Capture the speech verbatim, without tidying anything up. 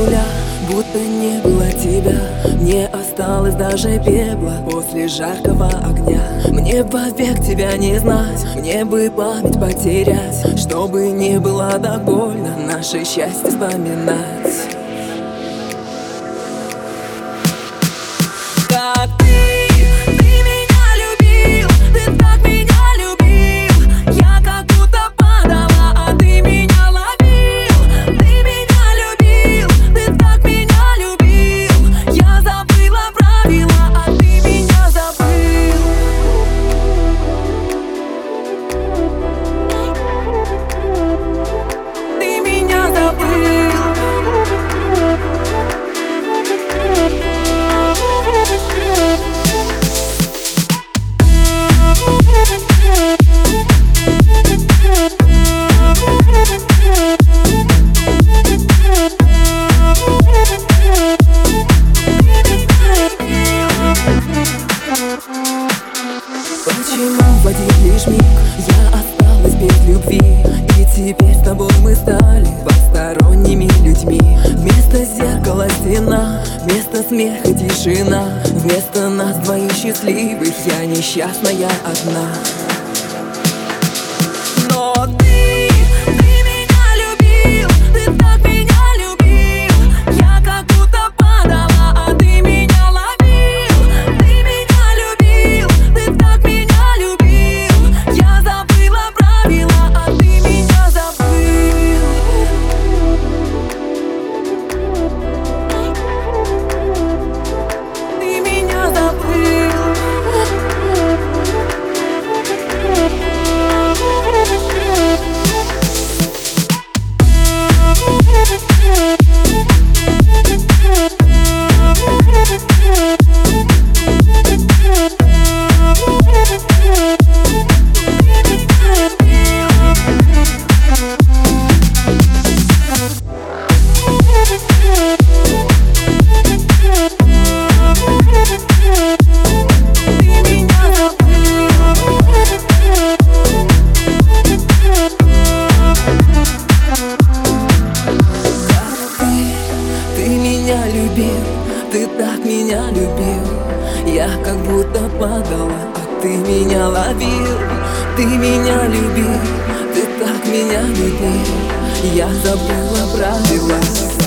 нуля, будто не было тебя. Мне осталось даже пепла после жаркого огня. Мне бы век тебя не знать, мне бы память потерять, чтобы не было довольно наше счастье вспоминать. Как ты теперь с тобой мы стали посторонними людьми. Вместо зеркала стена, вместо смеха тишина. Вместо нас двоих счастливых я несчастная одна. Но ты ты так меня любил, я как будто падала, а ты меня ловил. Ты меня любил, ты так меня любил, я забыла правила.